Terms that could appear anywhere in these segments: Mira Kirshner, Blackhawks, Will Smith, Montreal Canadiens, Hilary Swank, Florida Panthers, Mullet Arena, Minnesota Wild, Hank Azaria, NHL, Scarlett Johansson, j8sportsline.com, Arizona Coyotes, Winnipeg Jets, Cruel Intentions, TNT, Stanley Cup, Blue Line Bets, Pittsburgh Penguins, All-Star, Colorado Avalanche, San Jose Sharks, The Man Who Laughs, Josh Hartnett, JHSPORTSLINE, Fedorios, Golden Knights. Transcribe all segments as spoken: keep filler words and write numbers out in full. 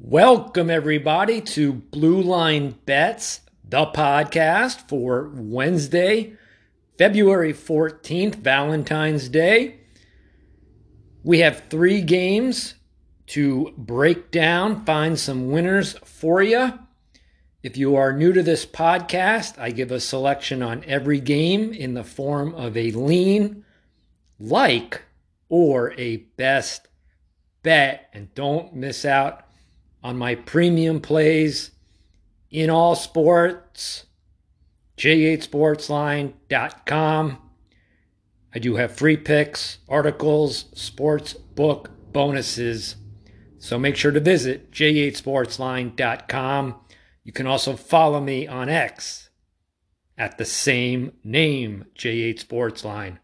Welcome, everybody, to Blue Line Bets, the podcast for Wednesday, February fourteenth, Valentine's Day. We have three games to break down, find some winners for you. If you are new to this podcast, I give a selection on every game in the form of a lean, like, or a best bet. And don't miss out on my premium plays in all sports, j eight sports line dot com. I do have free picks, articles, sports book bonuses. So make sure to visit j eight sports line dot com. You can also follow me on X at the same name, j eight sportsline.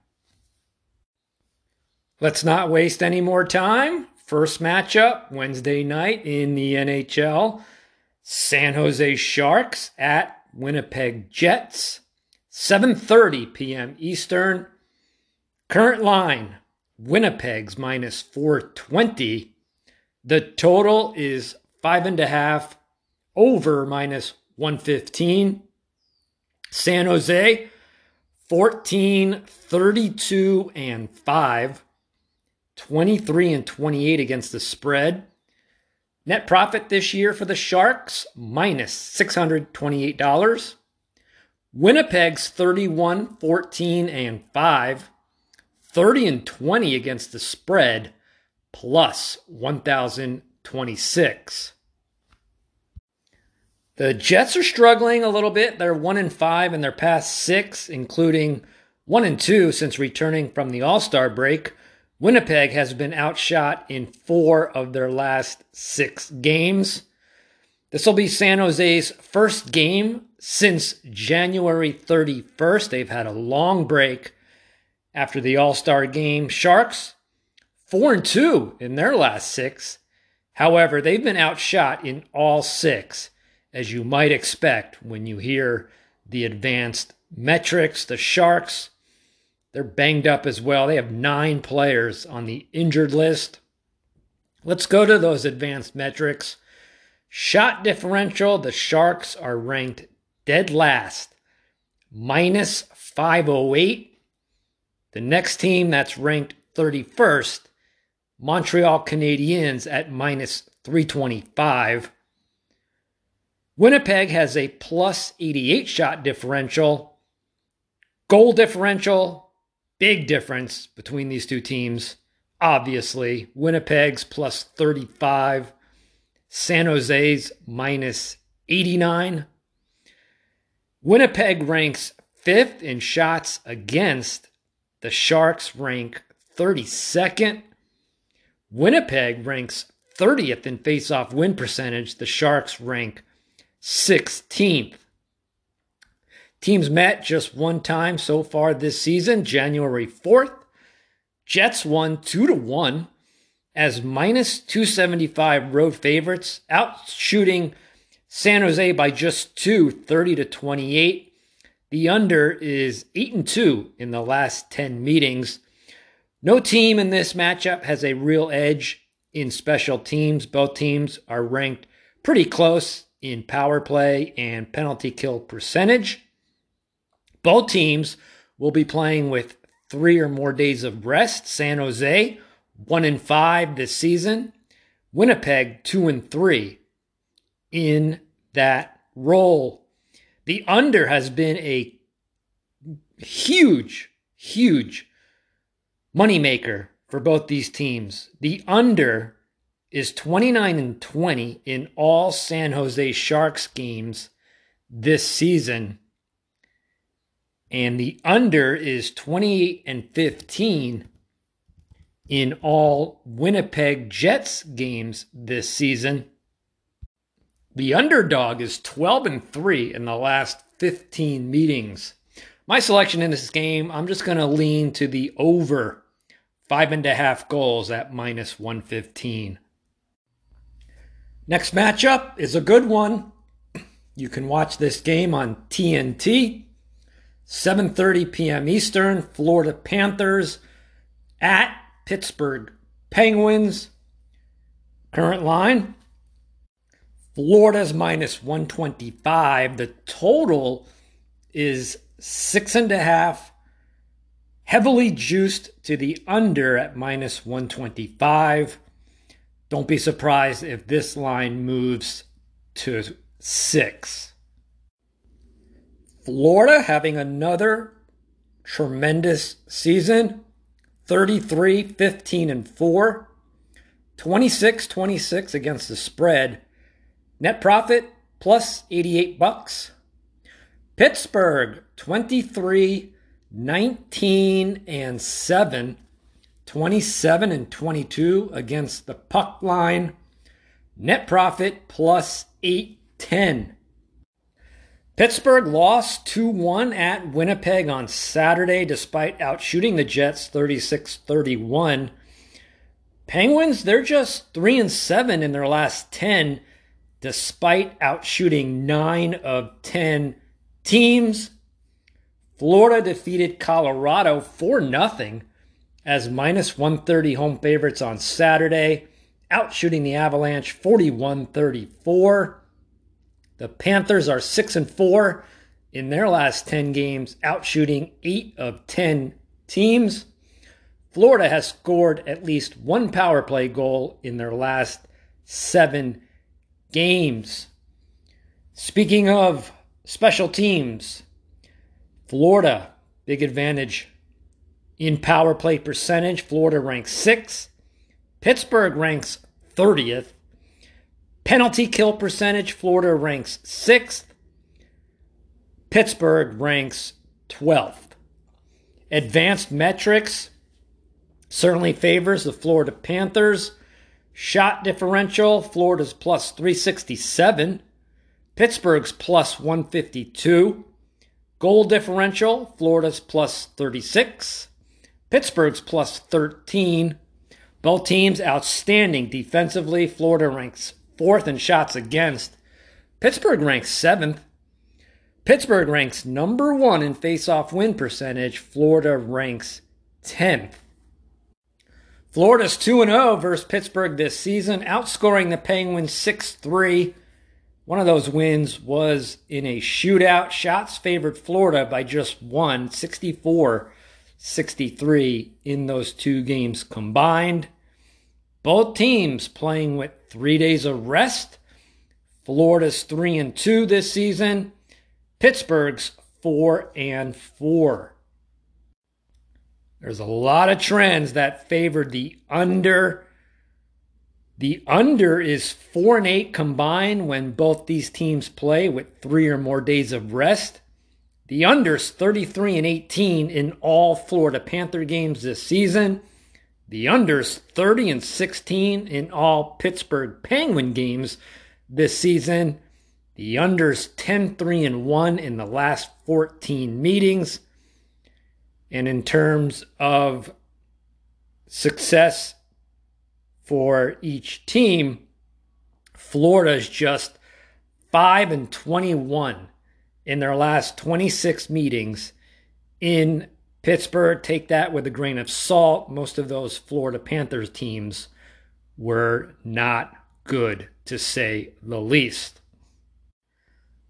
Let's not waste any more time. First matchup, Wednesday night in the N H L. San Jose Sharks at Winnipeg Jets, seven thirty p.m. Eastern. Current line, Winnipeg's minus four twenty. The total is five and a half, over minus one fifteen. San Jose, fourteen, thirty-two, and five. twenty-three and twenty-eight against the spread. Net profit this year for the Sharks, minus six hundred twenty-eight dollars. Winnipeg's thirty-one, fourteen, and five. thirty and twenty against the spread, plus one thousand twenty-six. The Jets are struggling a little bit. They're one and five in their past six, including one and two since returning from the All-Star break. Winnipeg has been outshot in four of their last six games. This will be San Jose's first game since January thirty-first. They've had a long break after the All-Star game. Sharks, four and two in their last six. However, they've been outshot in all six, as you might expect when you hear the advanced metrics. The Sharks, they're banged up as well. They have nine players on the injured list. Let's go to those advanced metrics. Shot differential, the Sharks are ranked dead last, minus five oh eight. The next team that's ranked thirty-first, Montreal Canadiens at minus three twenty-five. Winnipeg has a plus eighty-eight shot differential. Goal differential, big difference between these two teams, obviously. Winnipeg's plus thirty-five, San Jose's minus eighty-nine. Winnipeg ranks fifth in shots against. The Sharks rank thirty-second. Winnipeg ranks thirtieth in face-off win percentage. The Sharks rank sixteenth. Teams met just one time so far this season, January fourth. Jets won two to one as minus two seventy-five road favorites, out shooting San Jose by just two, thirty to twenty-eight. The under is eight and two in the last ten meetings. No team in this matchup has a real edge in special teams. Both teams are ranked pretty close in power play and penalty kill percentage. Both teams will be playing with three or more days of rest. San Jose, one and five this season. Winnipeg, two and three in that role. The under has been a huge, huge moneymaker for both these teams. The under is twenty-nine and twenty in all San Jose Sharks games this season. And the under is twenty-eight and fifteen in all Winnipeg Jets games this season. The underdog is twelve and three in the last fifteen meetings. My selection in this game, I'm just going to lean to the over five and a half goals at minus one fifteen. Next matchup is a good one. You can watch this game on T N T, seven thirty p.m. Eastern. Florida Panthers at Pittsburgh Penguins. Current line, Florida's minus one twenty-five. The total is six and a half, heavily juiced to the under at minus one twenty-five. Don't be surprised if this line moves to six. Florida having another tremendous season, thirty-three, fifteen, and four, twenty-six, twenty-six against the spread. Net profit, plus eighty-eight bucks. Pittsburgh, twenty-three, nineteen, and seven, twenty-seven and twenty-two against the puck line. Net profit, plus eight ten. Pittsburgh lost two one at Winnipeg on Saturday despite outshooting the Jets thirty-six thirty-one. Penguins, they're just three and seven in their last ten despite outshooting nine of ten teams. Florida defeated Colorado four nothing as minus one thirty home favorites on Saturday, outshooting the Avalanche forty-one thirty-four. The Panthers are six and four in their last ten games, outshooting eight of ten teams. Florida has scored at least one power play goal in their last seven games. Speaking of special teams, Florida, big advantage in power play percentage. Florida ranks sixth. Pittsburgh ranks thirtieth. Penalty kill percentage, Florida ranks sixth. Pittsburgh ranks twelfth. Advanced metrics certainly favors the Florida Panthers. Shot differential, Florida's plus three sixty-seven. Pittsburgh's plus one fifty-two. Goal differential, Florida's plus thirty-six. Pittsburgh's plus thirteen. Both teams outstanding defensively. Florida ranks fourth in shots against. Pittsburgh ranks seventh. Pittsburgh ranks number one in face-off win percentage. Florida ranks tenth. Florida's two and oh versus Pittsburgh this season, outscoring the Penguins six three. One of those wins was in a shootout. Shots favored Florida by just one, sixty-four sixty-three in those two games combined. Both teams playing with three days of rest. Florida's three and two this season. Pittsburgh's four and four. There's a lot of trends that favored the under. The under is four and eight combined when both these teams play with three or more days of rest. The under's thirty-three and eighteen in all Florida Panther games this season. The under's thirty and sixteen in all Pittsburgh Penguin games this season. The under's ten three and one in the last fourteen meetings. And in terms of success for each team, Florida's just five and twenty-one in their last twenty-six meetings in Pittsburgh. Take that with a grain of salt. Most of those Florida Panthers teams were not good, to say the least.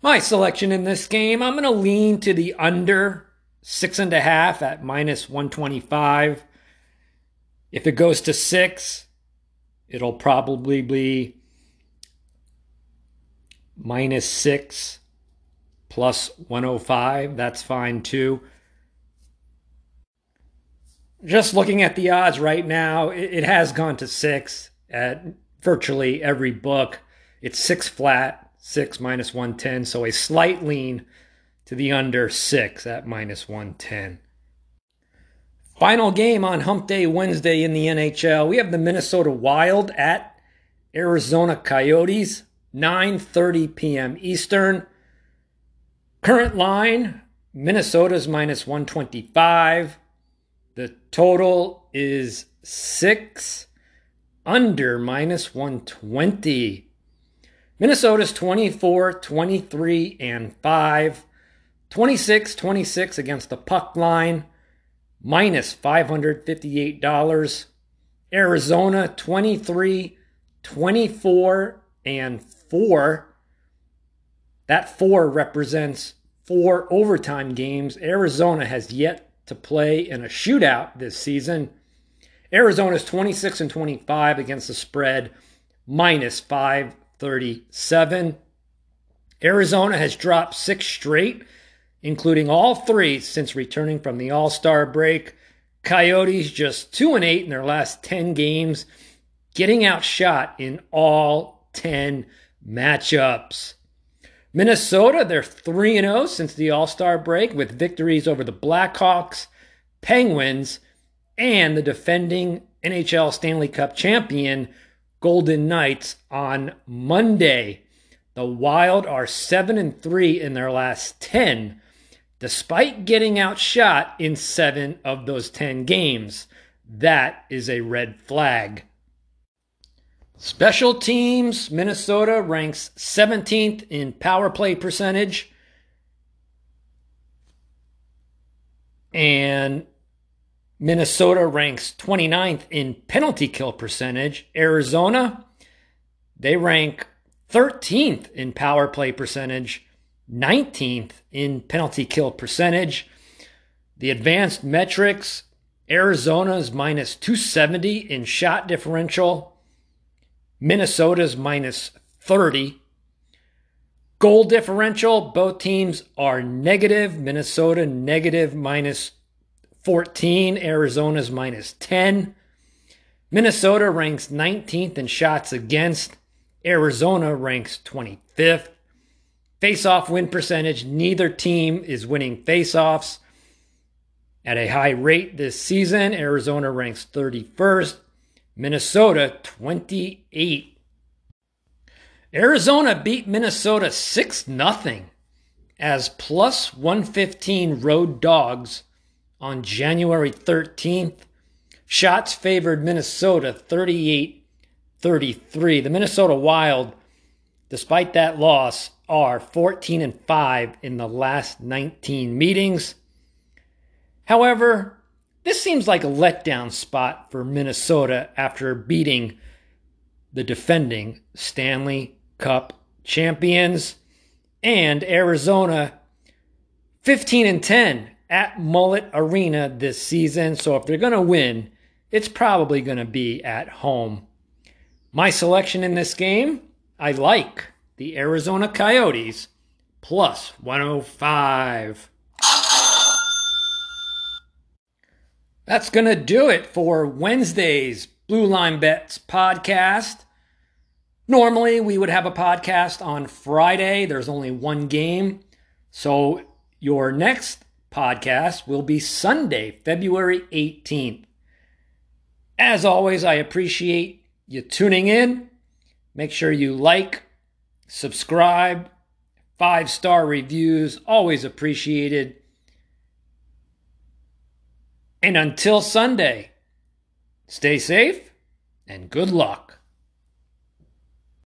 My selection in this game, I'm going to lean to the under six and a half at minus one twenty-five. If it goes to six, it'll probably be minus six plus one oh five. That's fine too. Just looking at the odds right now, it has gone to six at virtually every book. It's six flat, six minus one ten, so a slight lean to the under six at minus one ten. Final game on Hump Day Wednesday in the N H L. We have the Minnesota Wild at Arizona Coyotes, nine thirty p.m. Eastern. Current line, Minnesota's minus one twenty-five. The total is six, under minus one twenty. Minnesota's twenty-four, twenty-three, and five. twenty-six twenty-six against the puck line, minus five fifty-eight. Arizona, twenty-three, twenty-four, and four. That four represents four overtime games. Arizona has yet to play in a shootout this season. Arizona's twenty-six and twenty-five against the spread, minus five thirty-seven. Arizona has dropped six straight, including all three since returning from the All-Star break. Coyotes just two and eight in their last ten games, getting outshot in all ten matchups. Minnesota, they're three and zero since the All-Star break, with victories over the Blackhawks, Penguins, and the defending N H L Stanley Cup champion Golden Knights on Monday. The Wild are seven and three in their last ten, despite getting outshot in seven of those ten games. That is a red flag. Special teams, Minnesota ranks seventeenth in power play percentage. And Minnesota ranks twenty-ninth in penalty kill percentage. Arizona, they rank thirteenth in power play percentage, nineteenth in penalty kill percentage. The advanced metrics, Arizona's minus two seventy in shot differential. Minnesota's minus thirty. Goal differential, both teams are negative. Minnesota negative minus fourteen. Arizona's minus ten. Minnesota ranks nineteenth in shots against. Arizona ranks twenty-fifth. Face-off win percentage, neither team is winning face-offs at a high rate this season. Arizona ranks thirty-first, Minnesota twenty-eighth. Arizona beat Minnesota six nothing as plus one fifteen road dogs on January thirteenth. Shots favored Minnesota thirty-eight thirty-three. The Minnesota Wild, despite that loss, are fourteen and five in the last nineteen meetings. However, this seems like a letdown spot for Minnesota after beating the defending Stanley Cup champions. And Arizona fifteen and ten at Mullet Arena this season. So if they're going to win, it's probably going to be at home. My selection in this game, I like the Arizona Coyotes, plus one oh five. That's going to do it for Wednesday's Blue Line Bets podcast. Normally, we would have a podcast on Friday. There's only one game. So your next podcast will be Sunday, February eighteenth. As always, I appreciate you tuning in. Make sure you like, subscribe, five-star reviews, always appreciated. And until Sunday, stay safe and good luck.